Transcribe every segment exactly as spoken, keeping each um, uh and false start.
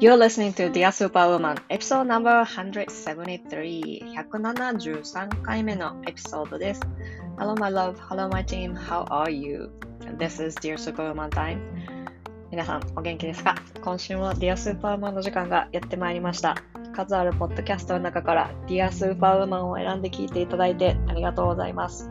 You're listening to Dear Superwoman Episode number 173 173回目のエピソードです Hello my love, hello my team, how are you? This is Dear Superwoman time 皆さんお元気ですか？今週も Dear Superwoman の時間がやってまいりました。数あるポッドキャストの中から Dear Superwoman を選んで聞いていただいてありがとうございます。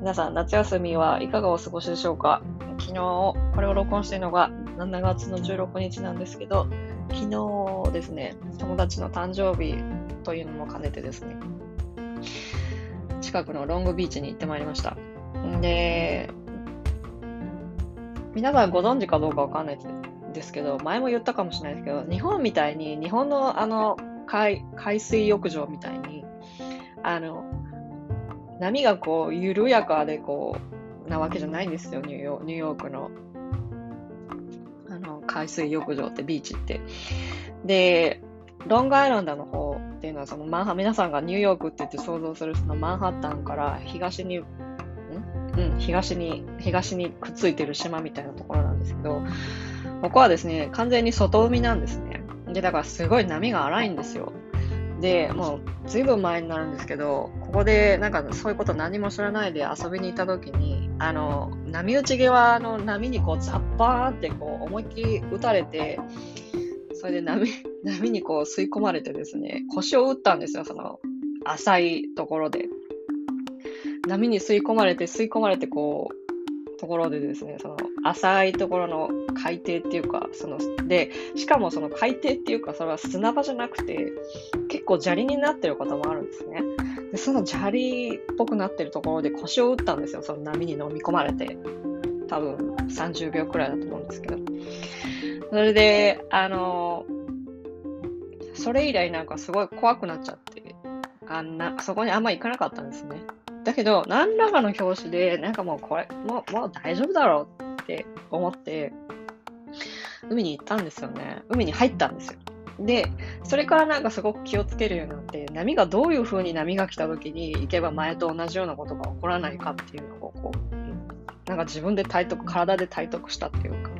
皆さん夏休みはいかがお過ごしでしょうか？昨日これを録音しているのがしちがつのじゅうろくにちなんですけど、昨日ですね、友達の誕生日というのも兼ねてですね、近くのロングビーチに行ってまいりました。で、皆さんご存知かどうかわかんないですけど、前も言ったかもしれないですけど、日本みたいに日本のあの 海, 海水浴場みたいにあの波がこう緩やかでこうなわけじゃないんですよ。ニューヨー、ニューヨークの、あの海水浴場ってビーチって。で、ロングアイランドの方っていうのはそのマンハ皆さんがニューヨークって言って想像するそのマンハッタンから東にん、うん、東に東にくっついてる島みたいなところなんですけど、ここはですね完全に外海なんですね。で、だからすごい波が荒いんですよ。で、もうずいぶん前になるんですけど、ここでなんかそういうこと何も知らないで遊びに行った時に、あの波打ち際の波にこうザッバーンってこう思いっきり打たれて、それで 波, 波にこう吸い込まれてですね、腰を打ったんですよ。その浅いところで波に吸い込まれて吸い込まれてこうところでですね、その浅いところの海底っていうか、そのでしかもその海底っていうか、それは砂場じゃなくて結構砂利になってることもあるんですね。で、その砂利っぽくなってるところで腰を打ったんですよ。その波に飲み込まれて、多分さんじゅうびょうくらいだと思うんですけど、それであのそれ以来なんかすごい怖くなっちゃって、あんなそこにあんま行かなかったんですね。だけど何らかの拍子でなんかもうこれもうもう大丈夫だろうって思って海に行ったんですよね。海に入ったんですよ。で、それからなんかすごく気をつけるようになって、波がどういう風に波が来た時に行けば前と同じようなことが起こらないかっていうのをこうなんか自分で体得体で体得したっていうか、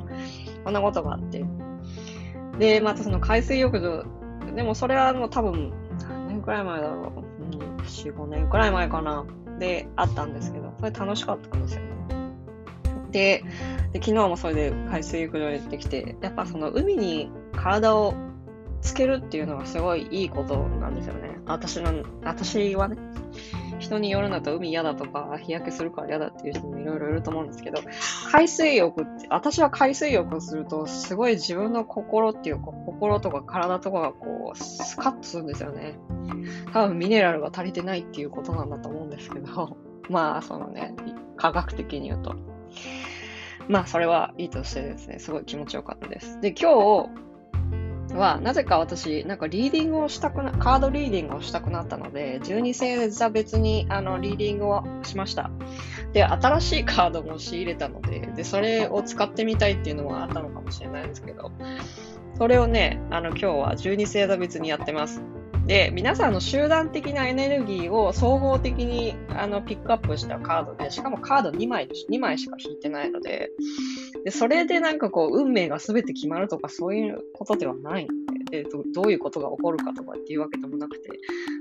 こんなことがあって、でまたその海水浴場でもそれはもう多分何年くらい前だろう、うん、よん、ごねんくらい前かなであったんですけど、それ楽しかったんですよ。で、で昨日もそれで海水浴場に行ってきて、やっぱその海に体をつけるっていうのがすごいいいことなんですよね。私の私はね、人によるんだと海嫌だとか日焼けするから嫌だっていう人もいろいろいると思うんですけど、海水浴って私は海水浴をするとすごい自分の心っていうか、心とか体とかがこうスカッとするんですよね。多分ミネラルが足りてないっていうことなんだと思うんですけど、まあそのね、科学的に言うとまあそれはいいとしてですね、すごい気持ちよかったです。で、今日はなぜか私なんかリーディングをしたくなカードリーディングをしたくなったので、じゅうに星座別にあのリーディングをしました。で、新しいカードも仕入れたの で, でそれを使ってみたいっていうのもあったのかもしれないんですけど、それをね、あの今日はじゅうに星座別にやってます。で、皆さんの集団的なエネルギーを総合的にあのピックアップしたカードで、しかもカードにまい、にまいしか引いてないの で, でそれでなんかこう運命が全て決まるとかそういうことではないの で, で ど, どういうことが起こるかとかっていうわけでもなくて、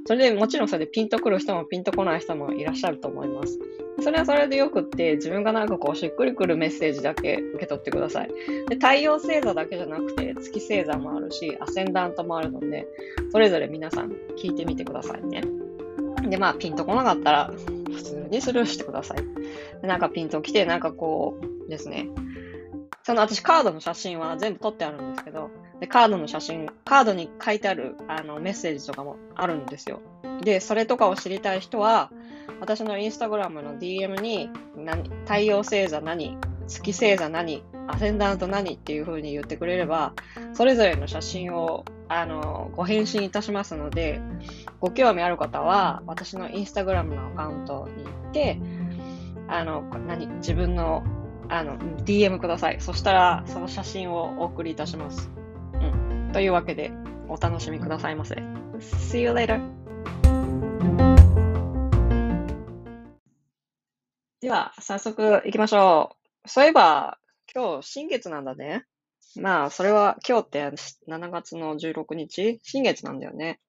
それでもちろんそれでピンとくる人もピンとこない人もいらっしゃると思います。それはそれでよくって、自分がなんかこうしっくりくるメッセージだけ受け取ってください。で、太陽星座だけじゃなくて月星座もあるし、アセンダントもあるので、それぞれ皆さん聞いてみてくださいね。で、まあピンとこなかったら普通にスルーしてください。で、なんかピンときて、なんかこうですね、その私カードの写真は全部撮ってあるんですけど、でカードの写真、カードに書いてあるあのメッセージとかもあるんですよ。で、それとかを知りたい人は私のインスタグラムの ディーエム に何、太陽星座何、月星座何、アセンダント何っていう風に言ってくれれば、それぞれの写真をあのご返信いたしますので、ご興味ある方は私のインスタグラムのアカウントに行ってあの何自分のあの ディーエム ください。そしたらその写真をお送りいたします。うん、というわけでお楽しみくださいませ。See you later! では、早速行きましょう。そういえば、今日、新月なんだね。まあ、それは、今日ってしちがつのじゅうろくにち、新月なんだよね。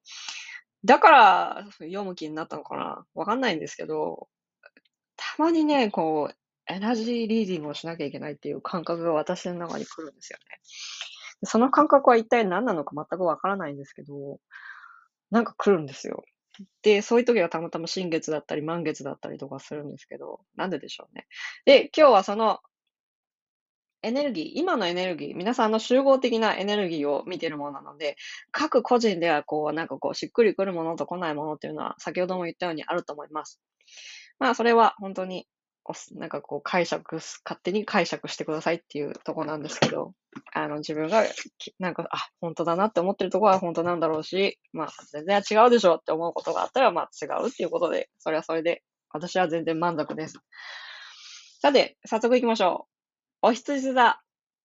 だから、読む気になったのかな？わかんないんですけど、たまにね、こう、エナジーリーディングをしなきゃいけないっていう感覚が私の中に来るんですよね。その感覚は一体何なのか全くわからないんですけど、なんか来るんですよ。で、そういう時はたまたま新月だったり満月だったりとかするんですけど、なんででしょうね。で、今日はそのエネルギー、今のエネルギー、皆さんの集合的なエネルギーを見ているものなので、各個人ではこう、なんかこう、しっくりくるものと来ないものっていうのは、先ほども言ったようにあると思います。まあ、それは本当に、なんかこう解釈、勝手に解釈してくださいっていうとこなんですけど、あの自分がなんか、あ、本当だなって思ってるとこは本当なんだろうし、まあ全然違うでしょって思うことがあったら、まあ違うっていうことで、それはそれで私は全然満足です。さて、早速行きましょう。お羊座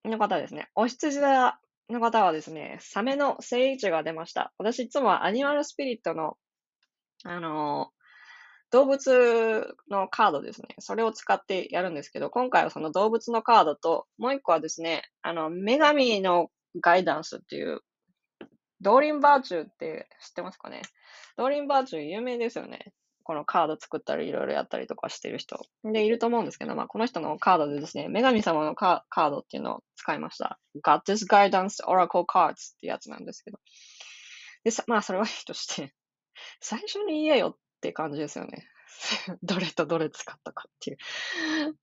の方ですね。お羊座の方はですね、サメの聖位置が出ました。私いつもはアニマルスピリットの、あのー、動物のカードですね。それを使ってやるんですけど、今回はその動物のカードと、もう一個はですね、あの、女神のガイダンスっていう、ドーリンバーチューって知ってますかね？ドーリンバーチュー有名ですよね。このカード作ったりいろいろやったりとかしてる人。で、いると思うんですけど、まあ、この人のカードでですね、女神様のカードっていうのを使いました。Goddess Guidance Oracle Cards ってやつなんですけど。で、まあ、それはいいとして、最初に言えよってって感じですよね。どれとどれ使ったかっていう。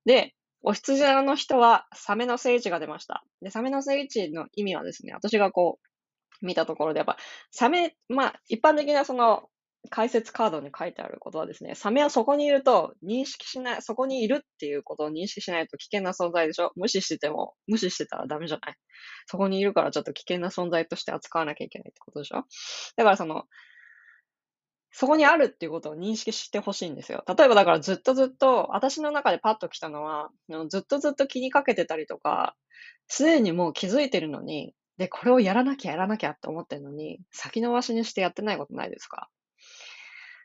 で、お羊座の人はサメの聖地が出ました。で、サメの聖地の意味はですね、私がこう見たところでやっぱサメ、まあ一般的なその解説カードに書いてあることはですね、サメはそこにいると認識しない、そこにいるっていうことを認識しないと危険な存在でしょ。無視してても、無視してたらダメじゃない。そこにいるからちょっと危険な存在として扱わなきゃいけないってことでしょ。だからそのそこにあるっていうことを認識してほしいんですよ。例えばだからずっとずっと、私の中でパッと来たのは、ずっとずっと気にかけてたりとか、すでにもう気づいてるのに、で、これをやらなきゃやらなきゃって思ってるのに、先延ばしにしてやってないことないですか？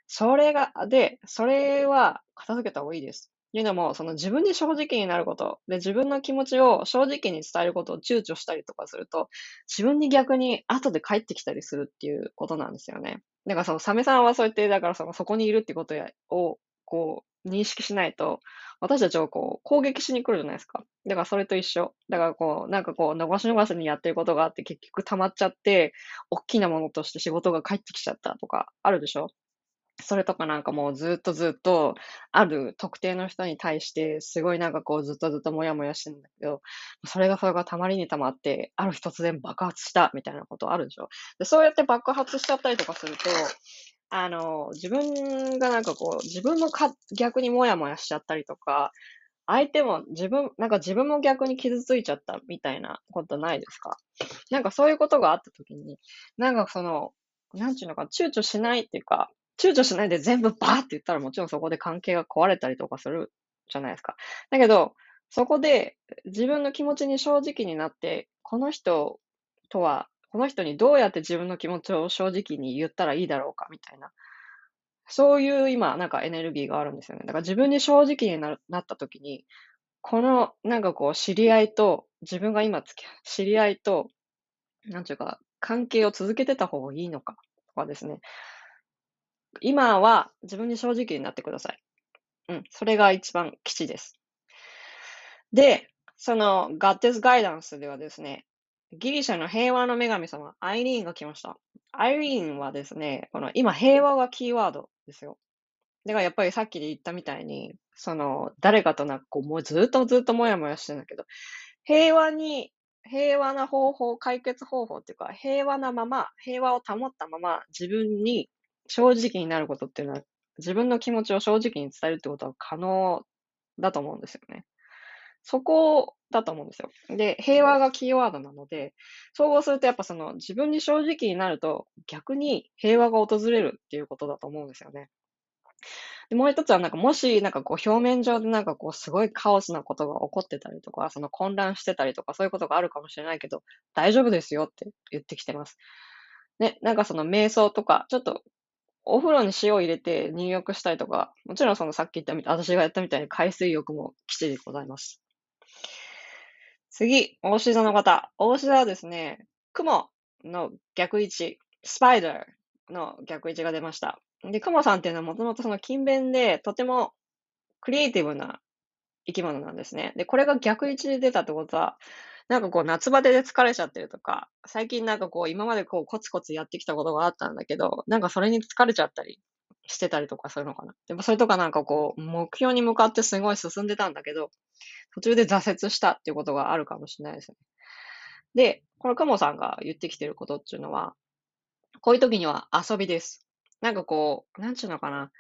それが、で、それは片付けた方がいいです。というのも、その自分で正直になること、で、自分の気持ちを正直に伝えることを躊躇したりとかすると、自分に逆に後で帰ってきたりするっていうことなんですよね。だからそのサメさんはそうやって、だからそのそこにいるってことをこう認識しないと、私たちをこう攻撃しに来るじゃないですか。だからそれと一緒。だからこう、なんかこう、逃し逃しにやってることがあって、結局溜まっちゃって、大きなものとして仕事が帰ってきちゃったとかあるでしょ？それとかなんかもうずっとずっとある特定の人に対してすごいなんかこうずっとずっとモヤモヤしてるんだけど、それがそれがたまりにたまってある日突然爆発したみたいなことあるでしょ。で、そうやって爆発しちゃったりとかすると、あの、自分がなんかこう自分もか逆にモヤモヤしちゃったりとか、相手も自分、なんか自分も逆に傷ついちゃったみたいなことないですか？なんかそういうことがあった時に、なんかその、なんていうのか、躊躇しないっていうか、躊躇しないで全部バーって言ったらもちろんそこで関係が壊れたりとかするじゃないですか。だけど、そこで自分の気持ちに正直になって、この人とは、この人にどうやって自分の気持ちを正直に言ったらいいだろうかみたいな。そういう今、なんかエネルギーがあるんですよね。だから自分に正直に な, なった時に、このなんかこう知り合いと、自分が今付き合う知り合いと、なんていうか、関係を続けてた方がいいのかとかですね。今は自分に正直になってください。うん。それが一番基地です。で、そのガッテスガイダンスではですね、ギリシャの平和の女神様、アイリーンが来ました。アイリーンはですね、この今平和がキーワードですよ。だからやっぱりさっきで言ったみたいに、その誰かとなんかこう、もうずっとずっともやもやしてるんだけど、平和に、平和な方法、解決方法っていうか、平和なまま、平和を保ったまま自分に正直になることっていうのは、自分の気持ちを正直に伝えるってことは可能だと思うんですよね。そこだと思うんですよ。で、平和がキーワードなので、総合するとやっぱその自分に正直になると逆に平和が訪れるっていうことだと思うんですよね。で、もう一つはなんかもしなんかこう表面上でなんかこうすごいカオスなことが起こってたりとか、その混乱してたりとかそういうことがあるかもしれないけど、大丈夫ですよって言ってきてます。ね、なんかその瞑想とか、ちょっとお風呂に塩を入れて入浴したりとか、もちろんそのさっき言ったみたい、私がやったみたいに海水浴も吉でございます。次、おうし座の方。おうし座はですね、雲の逆位置、スパイダーの逆位置が出ました。で、雲さんっていうのはもともとその勤勉で、とてもクリエイティブな生き物なんですね。で、これが逆位置で出たってことは、なんかこう夏バテで疲れちゃってるとか、最近なんかこう今までこうコツコツやってきたことがあったんだけど、なんかそれに疲れちゃったりしてたりとかするのかな。でもそれとかなんかこう目標に向かってすごい進んでたんだけど、途中で挫折したっていうことがあるかもしれないですね。で、この雲さんが言ってきてることっていうのは、こういう時には遊びです。なんかこう、なんちゅうのかな。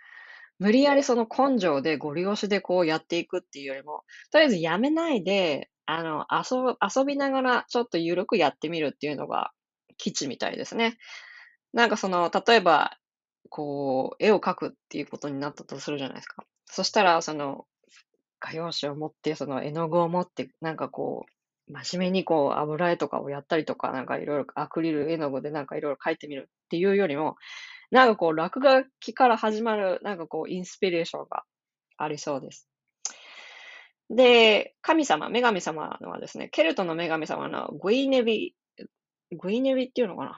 無理やりその根性でご利用しでこうやっていくっていうよりも、とりあえずやめないで、あの、遊、遊びながらちょっと緩くやってみるっていうのが基地みたいですね。なんかその、例えば、こう、絵を描くっていうことになったとするじゃないですか。そしたら、その、画用紙を持って、その絵の具を持って、なんかこう、真面目にこう、油絵とかをやったりとか、なんかいろいろアクリル絵の具でなんかいろいろ描いてみるっていうよりも、なんかこう、落書きから始まる、なんかこう、インスピレーションがありそうです。で、神様、女神様のはですね、ケルトの女神様のグイネビ、グイネビっていうのかなっ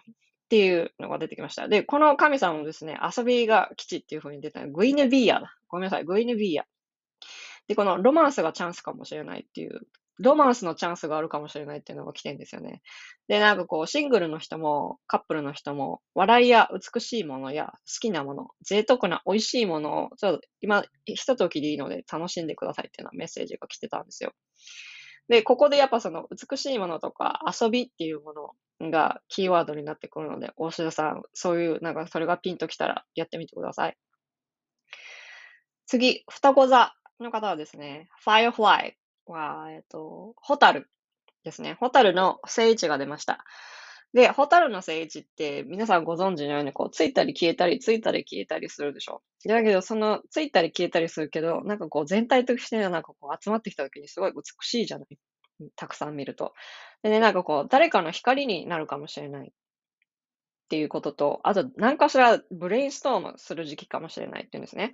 ていうのが出てきました。で、この神様もですね、遊びが基地っていう風に出たグイネビアだ。ごめんなさい、グイネビア。で、このロマンスがチャンスかもしれないっていう、ロマンスのチャンスがあるかもしれないっていうのが来てるんですよね。で、なんかこう、シングルの人もカップルの人も、笑いや美しいものや好きなもの、贅沢な美味しいものを、ちょっと今、ひとときでいいので楽しんでくださいっていうのはメッセージが来てたんですよ。で、ここでやっぱその美しいものとか遊びっていうものがキーワードになってくるので、大志田さん、そういう、なんかそれがピンときたらやってみてください。次、双子座の方はですね、ファイアフライ。は、えっと、ホタルですね。ホタルの聖地が出ました。で、ホタルの聖地って皆さんご存知のように、こう、ついたり消えたり、ついたり消えたりするでしょ。だけど、その、ついたり消えたりするけど、なんかこう、全体としてなんかこう、集まってきた時にすごい美しいじゃない。たくさん見ると。でね、なんかこう、誰かの光になるかもしれないっていうことと、あと、何かしらブレインストームする時期かもしれないっていうんですね。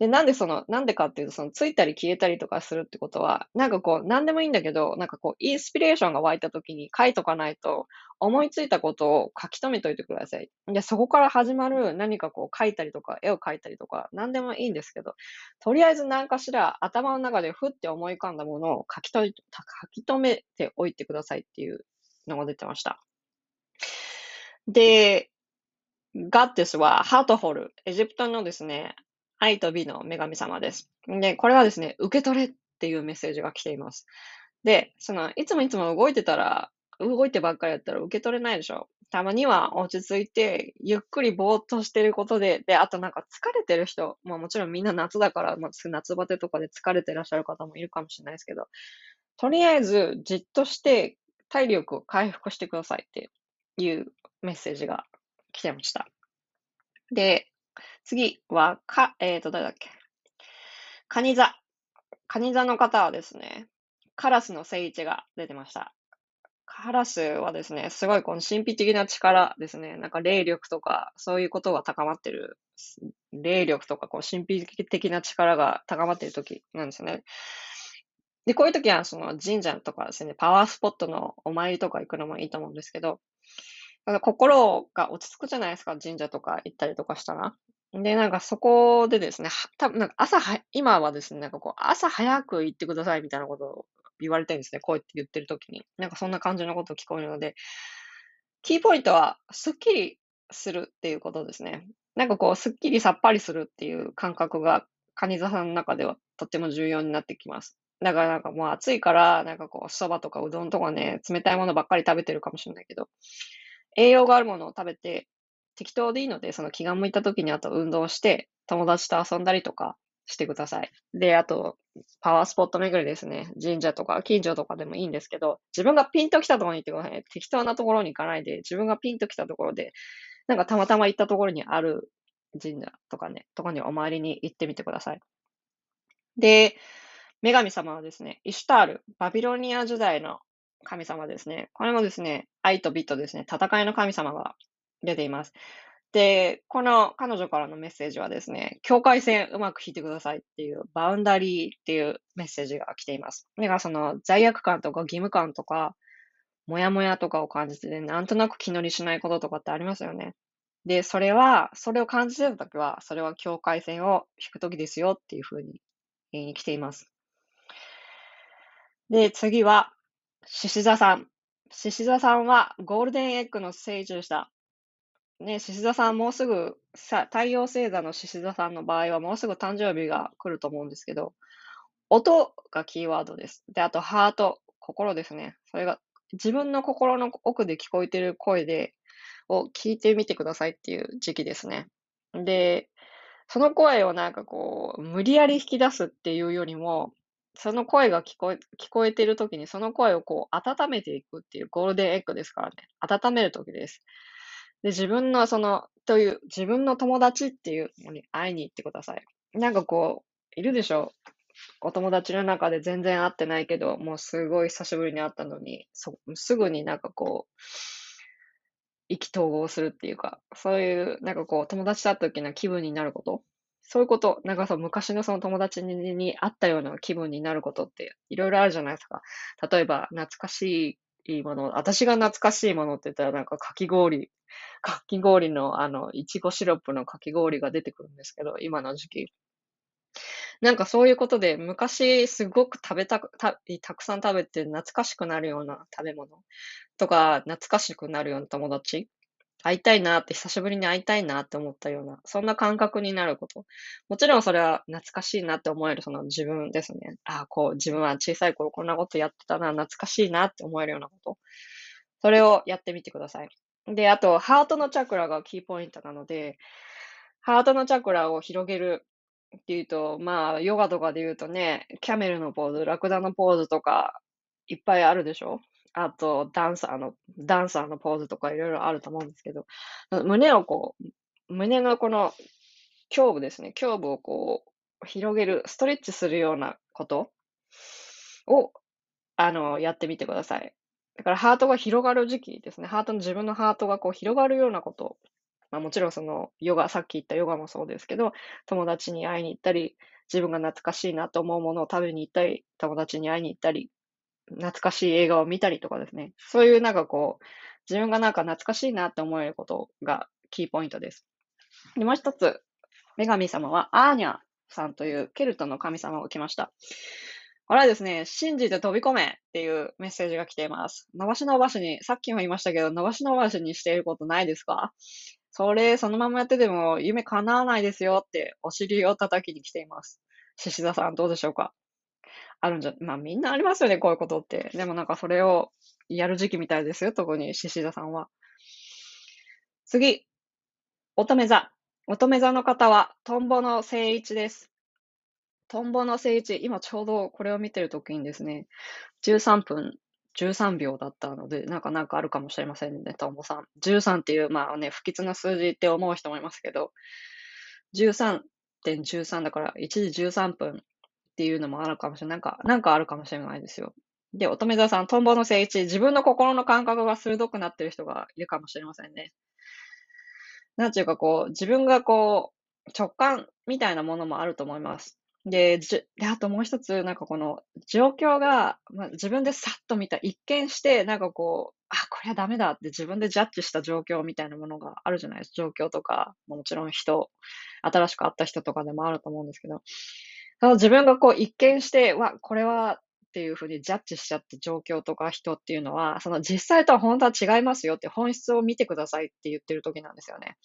で、なんでその、なんでかっていうと、その、ついたり消えたりとかするってことは、なんかこう、なんでもいいんだけど、なんかこう、インスピレーションが湧いた時に書いとかないと、思いついたことを書き留めといてください。で、そこから始まる何かこう、書いたりとか、絵を描いたりとか、なんでもいいんですけど、とりあえずなんかしら、頭の中でふって思い浮かんだものを書きと、書き留めておいてくださいっていうのが出てました。で、ガッテスは、ハートホル、エジプトのですね、愛と美の女神様です。で、これはですね、受け取れっていうメッセージが来ています。で、その、いつもいつも動いてたら、動いてばっかりやったら受け取れないでしょ。たまには落ち着いて、ゆっくりぼーっとしてることで、で、あとなんか疲れてる人、まあもちろんみんな夏だから、まあ、夏バテとかで疲れてらっしゃる方もいるかもしれないですけど、とりあえずじっとして体力を回復してくださいっていうメッセージが来てました。で、次は、か、えっと、誰だっけ。カニ座。カニ座の方はですね、カラスの聖地が出てました。カラスはですね、すごいこの神秘的な力ですね。なんか霊力とか、そういうことが高まってる。霊力とか、こう、神秘的な力が高まってる時なんですよね。で、こういう時は、その神社とかですね、パワースポットのお参りとか行くのもいいと思うんですけど、心が落ち着くじゃないですか、神社とか行ったりとかしたら。で、なんかそこでですね、多分なんか朝は、今はですね、なんかこう、朝早く行ってくださいみたいなことを言われてるんですね。こうやって言ってるときに。なんかそんな感じのこと聞こえるので、キーポイントは、すっきりするっていうことですね。なんかこう、すっきりさっぱりするっていう感覚が、蟹座さんの中ではとっても重要になってきます。だからなんかもう暑いから、なんかこう、そばとかうどんとかね、冷たいものばっかり食べてるかもしれないけど、栄養があるものを食べて、適当でいいので、その気が向いた時にあと運動して、友達と遊んだりとかしてください。で、あと、パワースポット巡りですね。神社とか近所とかでもいいんですけど、自分がピンと来たところに行ってください。適当なところに行かないで、自分がピンと来たところで、なんかたまたま行ったところにある神社とかね、とかにお参りに行ってみてください。で、女神様はですね、イシュタール、バビロニア時代の神様ですね。これもですね、愛と美とですね、戦いの神様が出ています。で、この彼女からのメッセージはですね、境界線うまく引いてくださいっていう、バウンダリーっていうメッセージが来ています。これがその罪悪感とか義務感とか、もやもやとかを感じて、ね、なんとなく気乗りしないこととかってありますよね。で、それは、それを感じてたときは、それは境界線を引くときですよっていうふうに言いに来ています。で、次は、獅子座さん。獅子座さんはゴールデンエッグの聖獣でした。ね、獅子座さんもうすぐさ、太陽星座の獅子座さんの場合はもうすぐ誕生日が来ると思うんですけど、音がキーワードです。で、あとハート、心ですね。それが自分の心の奥で聞こえている声でを聞いてみてくださいっていう時期ですね。で、その声をなんかこう無理やり引き出すっていうよりも、その声が聞こえ、聞こえているときにその声をこう温めていくっていうゴールデンエッグですからね。温めるときです。で、自分のその、という、自分の友達っていうのに会いに行ってください。なんかこう、いるでしょう。お友達の中で全然会ってないけど、もうすごい久しぶりに会ったのに、そすぐになんかこう、意気投合するっていうか、そういう、なんかこう、友達だった時の気分になること。そういうこと、なんかそう、昔のその友達に、に会ったような気分になることって、いろいろあるじゃないですか。例えば、懐かしい、いいもの、私が懐かしいものって言ったら、なんかかき氷、かき氷の、あの、いちごシロップのかき氷が出てくるんですけど、今の時期。なんかそういうことで、昔すごく食べたく、た、たくさん食べて懐かしくなるような食べ物とか、懐かしくなるような友達。会いたいなって、久しぶりに会いたいなって思ったような、そんな感覚になること。もちろんそれは懐かしいなって思える、その自分ですね。ああ、こう、自分は小さい頃こんなことやってたな、懐かしいなって思えるようなこと。それをやってみてください。で、あと、ハートのチャクラがキーポイントなので、ハートのチャクラを広げるっていうと、まあ、ヨガとかで言うとね、キャメルのポーズ、ラクダのポーズとか、いっぱいあるでしょ？あと、ダンサーの、ダンサーのポーズとかいろいろあると思うんですけど、胸をこう、胸のこの、胸部ですね、胸部をこう、広げる、ストレッチするようなことを、あの、やってみてください。だから、ハートが広がる時期ですね。ハートの、自分のハートがこう、広がるようなこと。まあ、もちろんその、ヨガ、さっき言ったヨガもそうですけど、友達に会いに行ったり、自分が懐かしいなと思うものを食べに行ったり、友達に会いに行ったり、懐かしい映画を見たりとかですね。そういうなんかこう、自分がなんか懐かしいなって思えることがキーポイントです。で、もう一つ、女神様はアーニャさんというケルトの神様を来ました。これはですね、信じて飛び込めっていうメッセージが来ています。伸ばし伸ばしに、さっきも言いましたけど、伸ばし伸ばしにしていることないですか？それ、そのままやってても夢叶わないですよってお尻を叩きに来ています。獅子座さんどうでしょうか？あるんじゃ、まあみんなありますよね、こういうことって。でもなんかそれをやる時期みたいですよ、特に獅子座さんは。次、乙女座。乙女座の方は、トンボの正位置です。トンボの正位置、今ちょうどこれを見てるときにですね、じゅうさんぷん、じゅうさんびょうだったので、なんかなんかあるかもしれませんね、トンボさん。じゅうさんっていう、まあね、不吉な数字って思う人もいますけど、じゅうさんてんいちさん だから、いちじじゅうさんぷん。っていうのもあるかもしれない。なんか、なんかあるかもしれないですよ。で、乙女座さん、トンボの正位置、自分の心の感覚が鋭くなってる人がいるかもしれませんね。なんていうかこう、自分がこう、直感みたいなものもあると思います。で、じであともう一つ、なんかこの、状況が、まあ、自分でさっと見た、一見して、なんかこう、あ、これはダメだって自分でジャッジした状況みたいなものがあるじゃないですか。状況とか、もちろん人、新しく会った人とかでもあると思うんですけど、自分がこう一見して、わ、これはっていうふうにジャッジしちゃって状況とか人っていうのは、その実際とは本当は違いますよって本質を見てくださいって言ってる時なんですよね。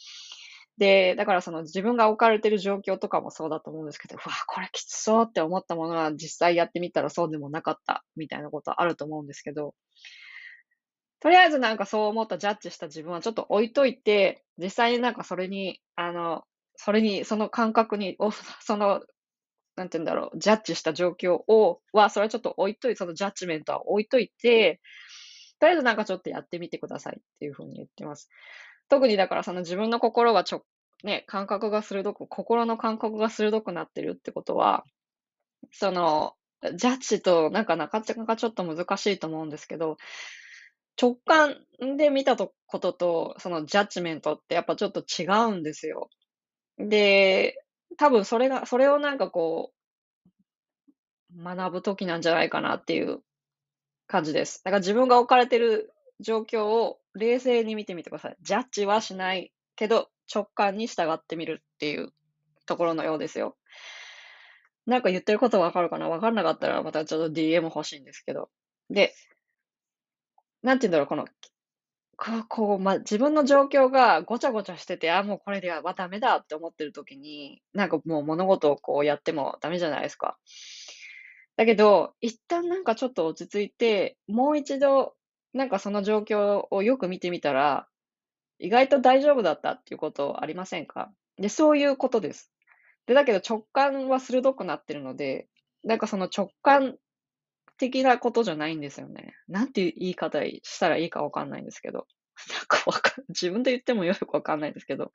で、だからその自分が置かれてる状況とかもそうだと思うんですけど、わ、これきつそうって思ったものは実際やってみたらそうでもなかったみたいなことあると思うんですけど、とりあえずなんかそう思ったジャッジした自分はちょっと置いといて、実際になんかそれに、あの、それに、その感覚に、その、なんて言うんだろう、ジャッジした状況を、は、それはちょっと置いといて、そのジャッジメントは置いといて、とりあえずなんかちょっとやってみてくださいっていうふうに言ってます。特にだからその自分の心はちょ、ね、感覚が鋭く、心の感覚が鋭くなってるってことは、その、ジャッジとなんかなかなかちょっと難しいと思うんですけど、直感で見たことと、そのジャッジメントってやっぱちょっと違うんですよ。で、多分それが、それをなんかこう、学ぶ時なんじゃないかなっていう感じです。だから自分が置かれてる状況を冷静に見てみてください。ジャッジはしないけど、直感に従ってみるっていうところのようですよ。なんか言ってることわかるかな？わかんなかったらまたちょっと ディーエム 欲しいんですけど。で、なんて言うんだろう、この、こう、こうま、自分の状況がごちゃごちゃしてて、あ、もうこれではダメだって思ってる時に、なんかもう物事をこうやってもダメじゃないですか。だけど、一旦なんかちょっと落ち着いて、もう一度、なんかその状況をよく見てみたら、意外と大丈夫だったっていうことありませんか？で、そういうことです。で、だけど直感は鋭くなってるので、なんかその直感的なことじゃないんですよね。なんていう言い方したらいいかわかんないんですけど。なんかわかん、自分で言ってもよくわかんないんですけど。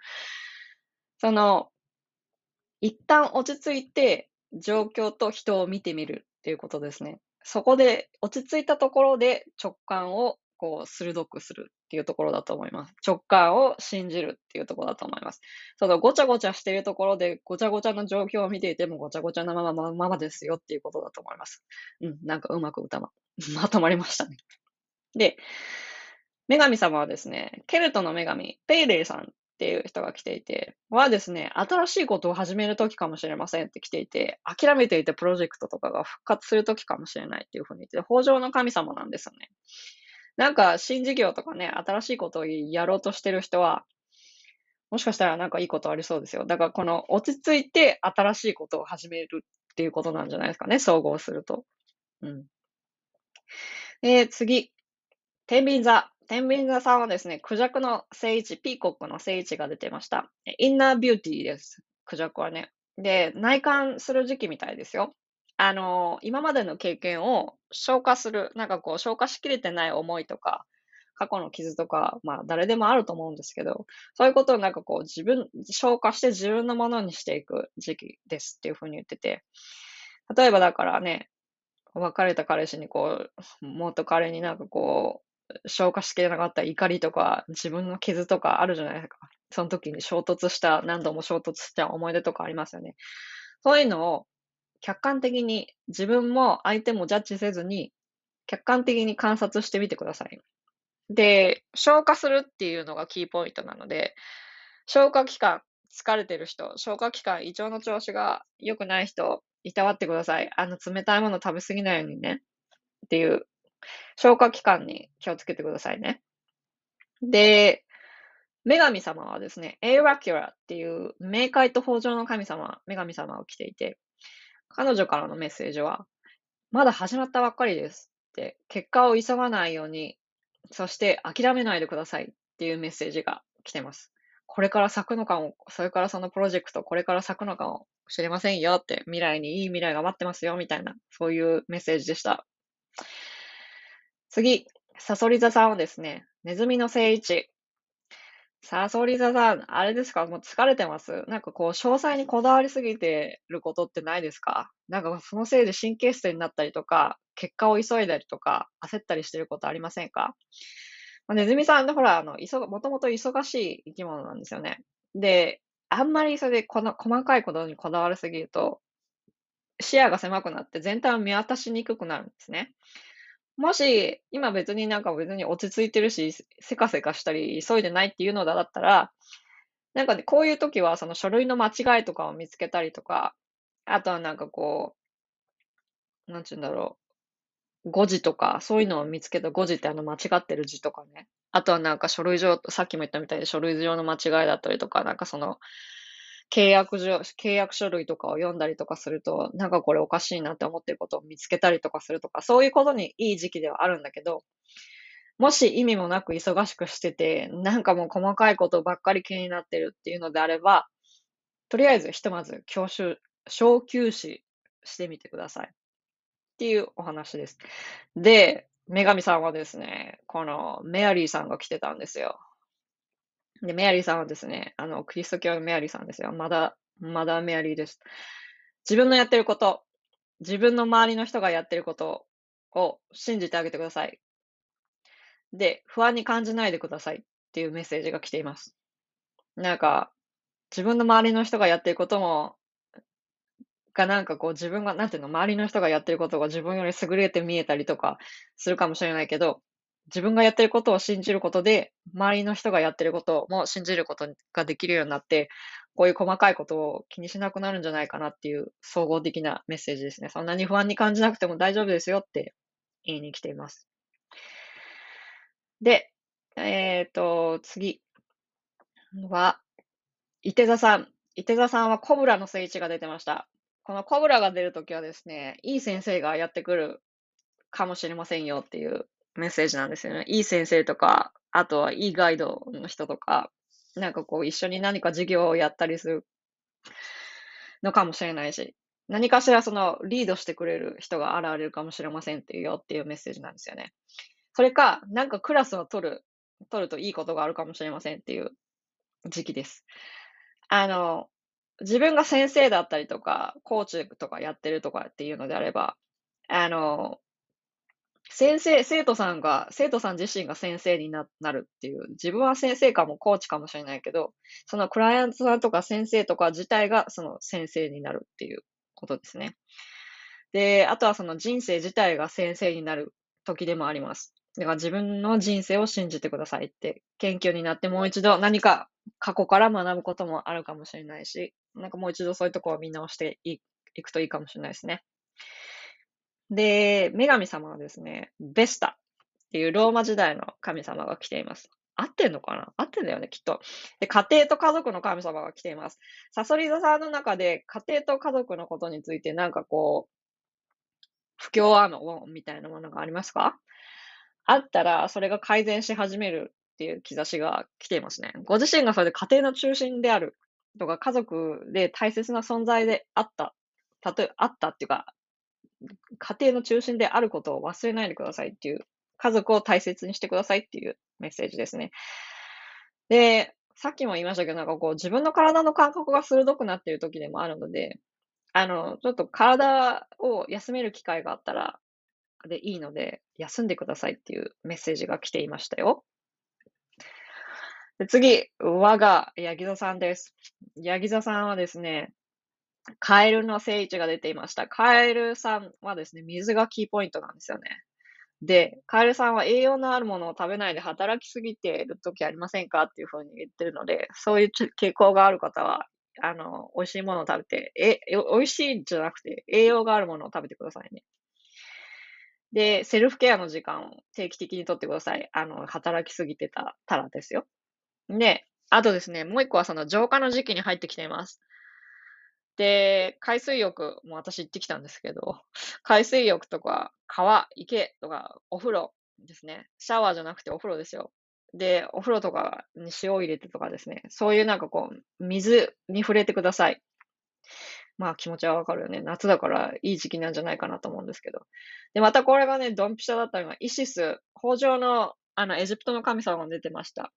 その、一旦落ち着いて状況と人を見てみるっていうことですね。そこで落ち着いたところで直感をこう鋭くするっていうところだと思います。直感を信じるっていうところだと思います。そのごちゃごちゃしているところでごちゃごちゃの状況を見ていてもごちゃごちゃなまま、ままですよっていうことだと思います。うん、なんかうまく歌ま、まとまりましたね。で、女神様はですね、ケルトの女神、ペイレイさんっていう人が来ていて、はですね、新しいことを始めるときかもしれませんって来ていて、諦めていたプロジェクトとかが復活するときかもしれないっていうふうに言って、豊穣の神様なんですよね。なんか新事業とかね、新しいことをやろうとしてる人は、もしかしたらなんかいいことありそうですよ。だからこの落ち着いて新しいことを始めるっていうことなんじゃないですかね、総合すると。うん。で、次。天秤座。天秤座さんはですね、クジャクの聖位置、ピーコックの聖位置が出てました。インナービューティーです。クジャクはね。で、内観する時期みたいですよ。あの、今までの経験を消化する、なんかこう、消化しきれてない思いとか、過去の傷とか、まあ、誰でもあると思うんですけど、そういうことをなんかこう、自分、消化して自分のものにしていく時期ですっていうふうに言ってて、例えばだからね、別れた彼氏にこう、元彼になんかこう、消化しきれなかった怒りとか、自分の傷とかあるじゃないですか。その時に衝突した、何度も衝突した思い出とかありますよね。そういうのを、客観的に自分も相手もジャッジせずに客観的に観察してみてください。で、消化するっていうのがキーポイントなので、消化器官疲れてる人、消化器官胃腸の調子が良くない人、いたわってください。あの冷たいもの食べ過ぎないようにねっていう消化器官に気をつけてくださいね。で、女神様はですね、エイラキュラっていう冥界と豊穣の神様、女神様を着ていて、彼女からのメッセージは、まだ始まったばっかりですって、結果を急がないように、そして諦めないでくださいっていうメッセージが来てます。これから咲くのかも、それからそのプロジェクト、これから咲くのかもしれませんよって、未来にいい未来が待ってますよみたいな、そういうメッセージでした。次、サソリ座さんはですね、ネズミの聖域。サソリ座さん、あれですか？もう疲れてます？なんかこう、詳細にこだわりすぎてることってないですか？なんかそのせいで神経質になったりとか、結果を急いだりとか、焦ったりしてることありませんか？まあ、ネズミさんってほら、あの、もともと忙しい生き物なんですよね。で、あんまりそれでこの細かいことにこだわりすぎると、視野が狭くなって全体を見渡しにくくなるんですね。もし、今別になんか別に落ち着いてるし、せかせかしたり、急いでないっていうのだったら、なんかね、こういう時はその書類の間違いとかを見つけたりとか、あとはなんかこう、なんて言うんだろう、誤字とか、そういうのを見つけた誤字ってあの間違ってる字とかね。あとはなんか書類上、さっきも言ったみたいに書類上の間違いだったりとか、なんかその、契約書、契約書類とかを読んだりとかすると、なんかこれおかしいなって思ってることを見つけたりとかするとか、そういうことにいい時期ではあるんだけど、もし意味もなく忙しくしてて、なんかもう細かいことばっかり気になってるっていうのであれば、とりあえずひとまず教習、小休止してみてください。っていうお話です。で、女神さんはですね、このメアリーさんが来てたんですよ。で、メアリーさんはですね、あの、クリスト教のメアリーさんですよ。まだ、まだメアリーです。自分のやってること、自分の周りの人がやってることを信じてあげてください。で、不安に感じないでくださいっていうメッセージが来ています。なんか、自分の周りの人がやっていることも、がなんかこう自分が、なんていうの、周りの人がやっていることが自分より優れて見えたりとかするかもしれないけど、自分がやっていることを信じることで、周りの人がやっていることも信じることができるようになって、こういう細かいことを気にしなくなるんじゃないかなっていう総合的なメッセージですね。そんなに不安に感じなくても大丈夫ですよって言いに来ています。で、えっと、次は、いて座さん。いて座さんはコブラの聖地が出てました。このコブラが出るときはですね、いい先生がやってくるかもしれませんよっていうメッセージなんですよね。いい先生とか、あとはいいガイドの人とか、なんかこう一緒に何か授業をやったりするのかもしれないし、何かしらそのリードしてくれる人が現れるかもしれませんっていうよっていうメッセージなんですよね。それか、なんかクラスを取る、取るといいことがあるかもしれませんっていう時期です。あの、自分が先生だったりとか、コーチとかやってるとかっていうのであれば、あの、先生、生徒さんが、生徒さん自身が先生になるっていう、自分は先生かもコーチかもしれないけど、そのクライアントさんとか先生とか自体がその先生になるっていうことですね。で、あとはその人生自体が先生になる時でもあります。だから自分の人生を信じてくださいって、謙虚になってもう一度何か過去から学ぶこともあるかもしれないし、なんかもう一度そういうところを見直していくといいかもしれないですね。で、女神様はですね、ベスタっていうローマ時代の神様が来ています。合ってんのかな？合ってんだよね、きっと。で、家庭と家族の神様が来ています。さそり座さんの中で家庭と家族のことについてなんかこう、不協和音みたいなものがありますか？あったら、それが改善し始めるっていう兆しが来ていますね。ご自身がそれで家庭の中心であるとか、家族で大切な存在であった、たとえ、あったっていうか、家庭の中心であることを忘れないでくださいっていう、家族を大切にしてくださいっていうメッセージですね。で、さっきも言いましたけど、なんかこう自分の体の感覚が鋭くなっている時でもあるので、あの、ちょっと体を休める機会があったらでいいので、休んでくださいっていうメッセージが来ていましたよ。で、次、我がヤギ座さんです。ヤギ座さんはですね、カエルの聖地が出ていました。カエルさんはですね、水がキーポイントなんですよね。で、カエルさんは栄養のあるものを食べないで働きすぎている時ありませんかっていうふうに言ってるので、そういう傾向がある方は、あの、美味しいものを食べて、え、美味しいじゃなくて、栄養があるものを食べてくださいね。で、セルフケアの時間を定期的にとってください。あの、働きすぎてたらですよ。で、あとですね、もう一個はその浄化の時期に入ってきています。で、海水浴も私行ってきたんですけど、海水浴とか川、池とかお風呂ですね。シャワーじゃなくてお風呂ですよ。で、お風呂とかに塩を入れてとかですね。そういうなんかこう、水に触れてください。まあ気持ちはわかるよね。夏だからいい時期なんじゃないかなと思うんですけど。で、またこれがね、ドンピシャだったのがイシス、豊穣のあのエジプトの神様が出てました。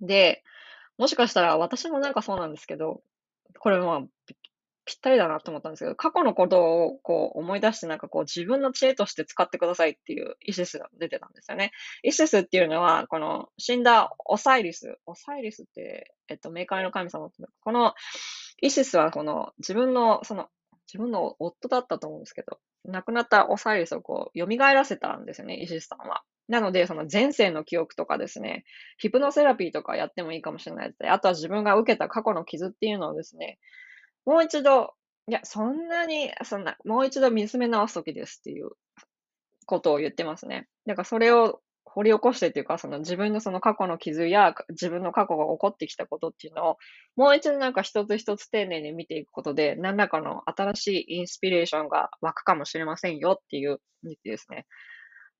で、もしかしたら私もなんかそうなんですけど、これも、ぴったりだなと思ったんですけど、過去のことをこう思い出して、なんかこう自分の知恵として使ってくださいっていうイシスが出てたんですよね。イシスっていうのは、この死んだオサイリス、オサイリスって、えっと、冥界の神様って、このイシスはこの自分の、その、自分の夫だったと思うんですけど、亡くなったオサイリスをこう蘇らせたんですよね、イシスさんは。なので、その前世の記憶とかですね、ヒプノセラピーとかやってもいいかもしれないですね。あとは自分が受けた過去の傷っていうのをですね、もう一度、いや、そんなに、そんな、もう一度見つめ直すときですっていうことを言ってますね。だからそれを掘り起こしてっていうか、その自分のその過去の傷や自分の過去が起こってきたことっていうのを、もう一度なんか一つ一つ丁寧に見ていくことで、何らかの新しいインスピレーションが湧くかもしれませんよっていう日記ですね。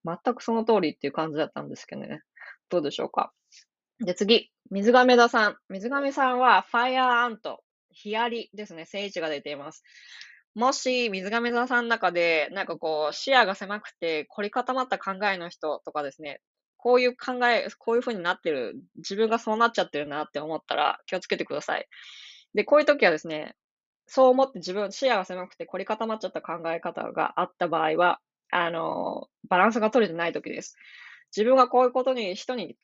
全くその通りっていう感じだったんですけどね。どうでしょうか。で、次、水亀座さん。水亀さんはファイアーアント。ヒアリですね。聖地が出ています。もし、水亀座さんの中で、なんかこう、視野が狭くて、凝り固まった考えの人とかですね、こういう考え、こういう風になってる、自分がそうなっちゃってるなって思ったら、気をつけてください。で、こういう時はですね、そう思って自分、視野が狭くて凝り固まっちゃった考え方があった場合は、あの、バランスが取れてない時です。自分がこういうことに、人に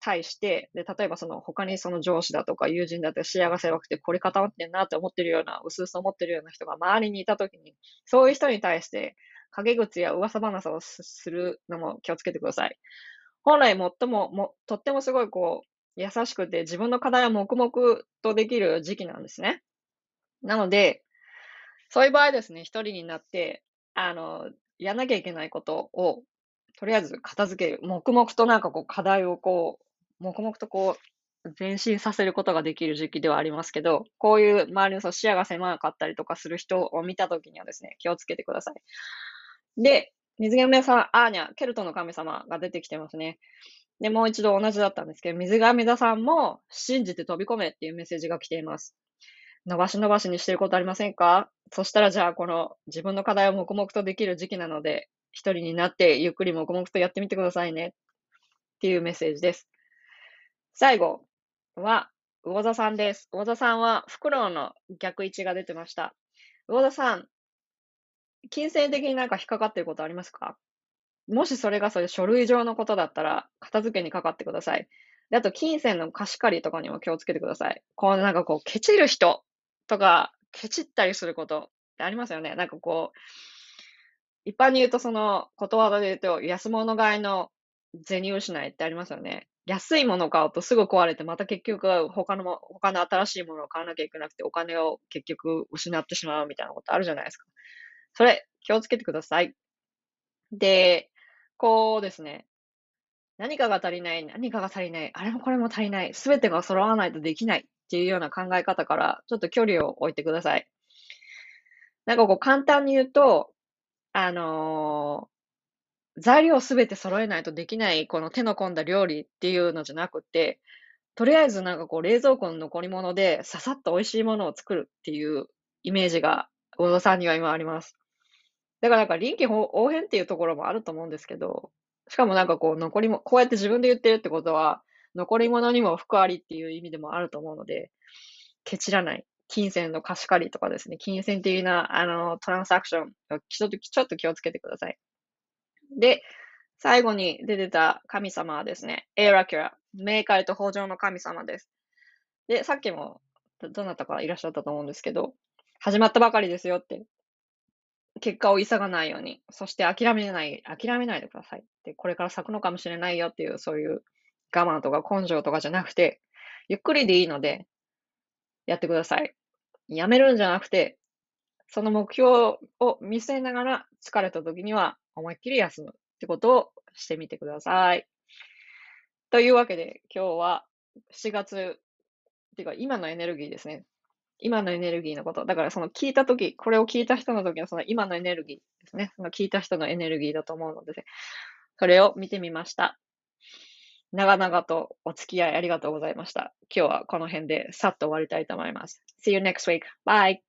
対して、で、例えばその他にその上司だとか友人だって幸せがくてこれ固まってんなって思ってるような、うすうす思ってるような人が周りにいたときに、そういう人に対して陰口や噂話をするのも気をつけてください。本来最も、も、とってもすごいこう、優しくて自分の課題は黙々とできる時期なんですね。なので、そういう場合ですね、一人になって、あの、やらなきゃいけないことを、とりあえず片付ける。黙々となんかこう課題をこう、黙々とこう、前進させることができる時期ではありますけど、こういう周りの視野が狭かったりとかする人を見たときにはですね、気をつけてください。で、水神様、アーニャ、ケルトの神様が出てきてますね。で、もう一度同じだったんですけど、水神座さんも信じて飛び込めっていうメッセージが来ています。伸ばし伸ばしにしてることありませんか？そしたらじゃあこの自分の課題を黙々とできる時期なので、一人になってゆっくり黙々とやってみてくださいねっていうメッセージです。最後は魚座さんです。魚座さんはフクロウの逆位置が出てました。魚座さん、金銭的になんか引っかかってることありますか？もしそれがそういう書類上のことだったら片付けにかかってください。で、あと金銭の貸し借りとかにも気をつけてください。こうなんかこうケチる人とか、ケチったりすることってありますよね。なんかこう、一般に言うとその、ことわざで言うと、安物買いの銭失いってありますよね。安いものを買うとすぐ壊れて、また結局他のも、他の新しいものを買わなきゃいけなくて、お金を結局失ってしまうみたいなことあるじゃないですか。それ、気をつけてください。で、こうですね。何かが足りない、何かが足りない、あれもこれも足りない、すべてが揃わないとできないっていうような考え方から、ちょっと距離を置いてください。なんかこう簡単に言うと、あのー、材料すべて揃えないとできない、この手の込んだ料理っていうのじゃなくて、とりあえずなんかこう冷蔵庫の残り物でささっと美味しいものを作るっていうイメージが、魚座さんには今あります。だからなんか臨機応変っていうところもあると思うんですけど、しかもなんかこう残りも、こうやって自分で言ってるってことは、残り物にも福ありっていう意味でもあると思うので、ケチらない。金銭の貸し借りとかですね、金銭的な、あの、トランスアクションをちょっと、ちょっと気をつけてください。で、最後に出てた神様はですね、エラキュラ、冥界と豊穣の神様です。で、さっきも、どなたかいらっしゃったと思うんですけど、始まったばかりですよって。結果を急がないように、そして諦めない、諦めないでください。で、これから咲くのかもしれないよっていう、そういう我慢とか根性とかじゃなくて、ゆっくりでいいので、やってください。やめるんじゃなくて、その目標を見据えながら、疲れた時には思いっきり休むってことをしてみてください。というわけで、今日はしがつ、っていうか今のエネルギーですね。今のエネルギーのこと。だからその聞いたとき、これを聞いた人のときのその今のエネルギーですね。その聞いた人のエネルギーだと思うので、ね、それを見てみました。長々とお付き合いありがとうございました。今日はこの辺でさっと終わりたいと思います。See you next week. Bye!